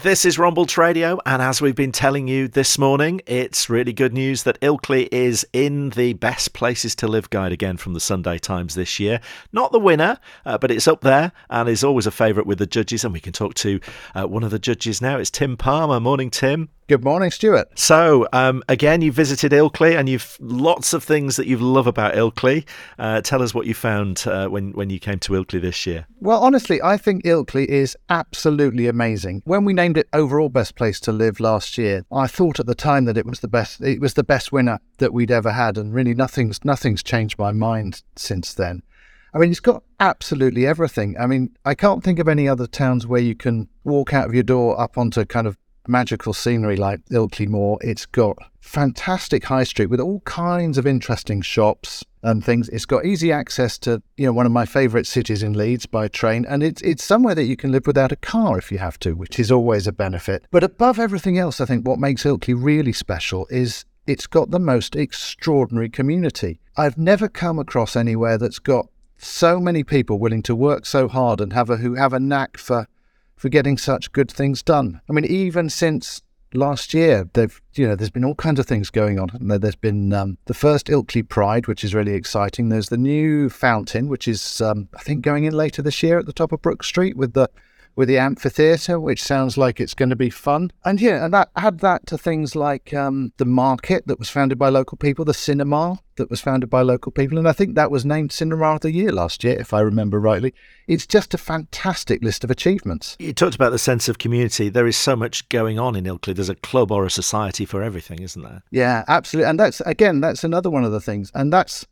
This is Rombalds Radio, and as we've been telling you this morning, it's really good news that Ilkley is in the Best Places to Live guide again from the Sunday Times this year. Not the winner, but it's up there and is always a favourite with the judges, and we can talk to one of the judges now. It's Tim Palmer. Morning, Tim. Good morning, Stuart. So, again, you visited Ilkley, and you've lots of things that you love about Ilkley. Tell us what you found when you came to Ilkley this year. Well, honestly, I think Ilkley is absolutely amazing. When we named it overall Best Place to Live last year, I thought at the time that it was the best winner that we'd ever had, and really nothing's changed my mind since then. I mean, it's got absolutely everything. I mean, I can't think of any other towns where you can walk out of your door up onto kind of magical scenery like Ilkley Moor. It's got fantastic high street with all kinds of interesting shops and things. It's got easy access to, you know, one of my favourite cities in Leeds by train, and it's somewhere that you can live without a car if you have to, which is always a benefit. But above everything else, I think what makes Ilkley really special is it's got the most extraordinary community. I've never come across anywhere that's got so many people willing to work so hard and who have a knack for getting such good things done. I mean, even since last year, there's been all kinds of things going on. There's been the first Ilkley Pride, which is really exciting. There's the new fountain, which is I think going in later this year at the top of Brook Street with the amphitheatre, which sounds like it's going to be fun. And yeah, and that add that to things like the market that was founded by local people, the cinema that was founded by local people, and I think that was named Cinema of the Year last year, if I remember rightly. It's just a fantastic list of achievements. You talked about the sense of community. There is so much going on in Ilkley. There's a club or a society for everything, isn't there? Yeah, absolutely. And that's another one of the things. And that's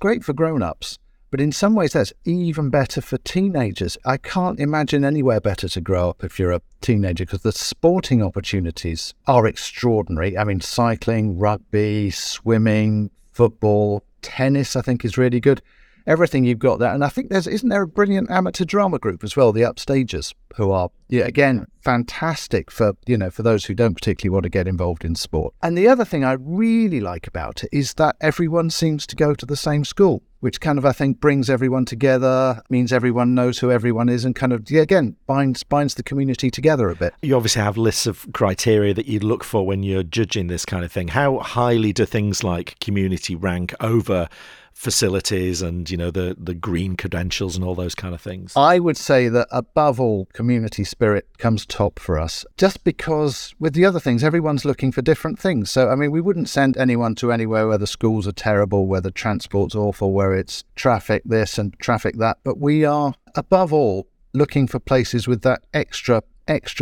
great for grown-ups. But in some ways, that's even better for teenagers. I can't imagine anywhere better to grow up if you're a teenager, because the sporting opportunities are extraordinary. I mean, cycling, rugby, swimming, football, tennis, I think is really good. Everything you've got there. And I think isn't there a brilliant amateur drama group as well, The Upstagers, who are, again, fantastic for those who don't particularly want to get involved in sport. And the other thing I really like about it is that everyone seems to go to the same school, which kind of, I think, brings everyone together, means everyone knows who everyone is, and kind of, again, binds the community together a bit. You obviously have lists of criteria that you look for when you're judging this kind of thing. How highly do things like community rank over facilities and, the green credentials and all those kind of things? I would say that above all, community spirit comes top for us, just because with the other things, everyone's looking for different things. So, I mean, we wouldn't send anyone to anywhere where the schools are terrible, where the transport's awful, where it's traffic this and traffic that. But we are, above all, looking for places with that extra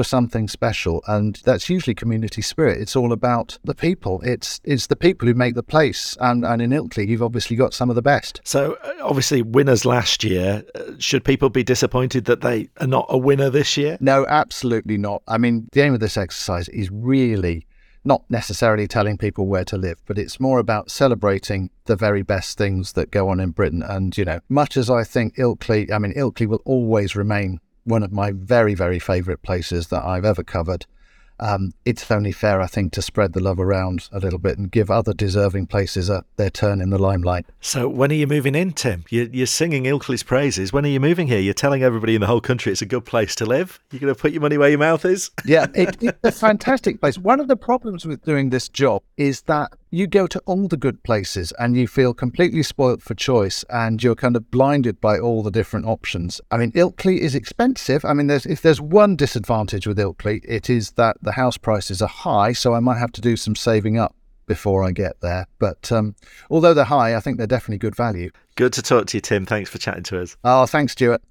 something special, and that's usually community spirit. It's all about the people. It's the people who make the place, and in Ilkley you've obviously got some of the best. So obviously winners last year, should people be disappointed that they are not a winner this year? No, absolutely not. I mean, the aim of this exercise is really not necessarily telling people where to live, but it's more about celebrating the very best things that go on in Britain. And much as I think Ilkley will always remain one of my very, very favourite places that I've ever covered. It's only fair, I think, to spread the love around a little bit and give other deserving places their turn in the limelight. So when are you moving in, Tim? You're singing Ilkley's praises. When are you moving here? You're telling everybody in the whole country it's a good place to live. You're going to put your money where your mouth is? Yeah, it's a fantastic place. One of the problems with doing this job is that you go to all the good places and you feel completely spoilt for choice, and you're kind of blinded by all the different options. I mean, Ilkley is expensive. I mean, if there's one disadvantage with Ilkley, it is that the house prices are high, so I might have to do some saving up before I get there. But although they're high, I think they're definitely good value. Good to talk to you, Tim. Thanks for chatting to us. Oh, thanks, Stuart.